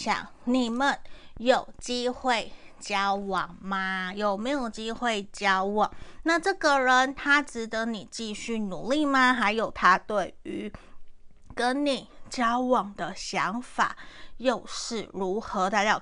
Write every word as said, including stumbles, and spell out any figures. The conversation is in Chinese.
想你们有机会交往吗？有没有机会交往？那这个人他值得你继续努力吗？还有他对于跟你交往的想法又是如何？大家有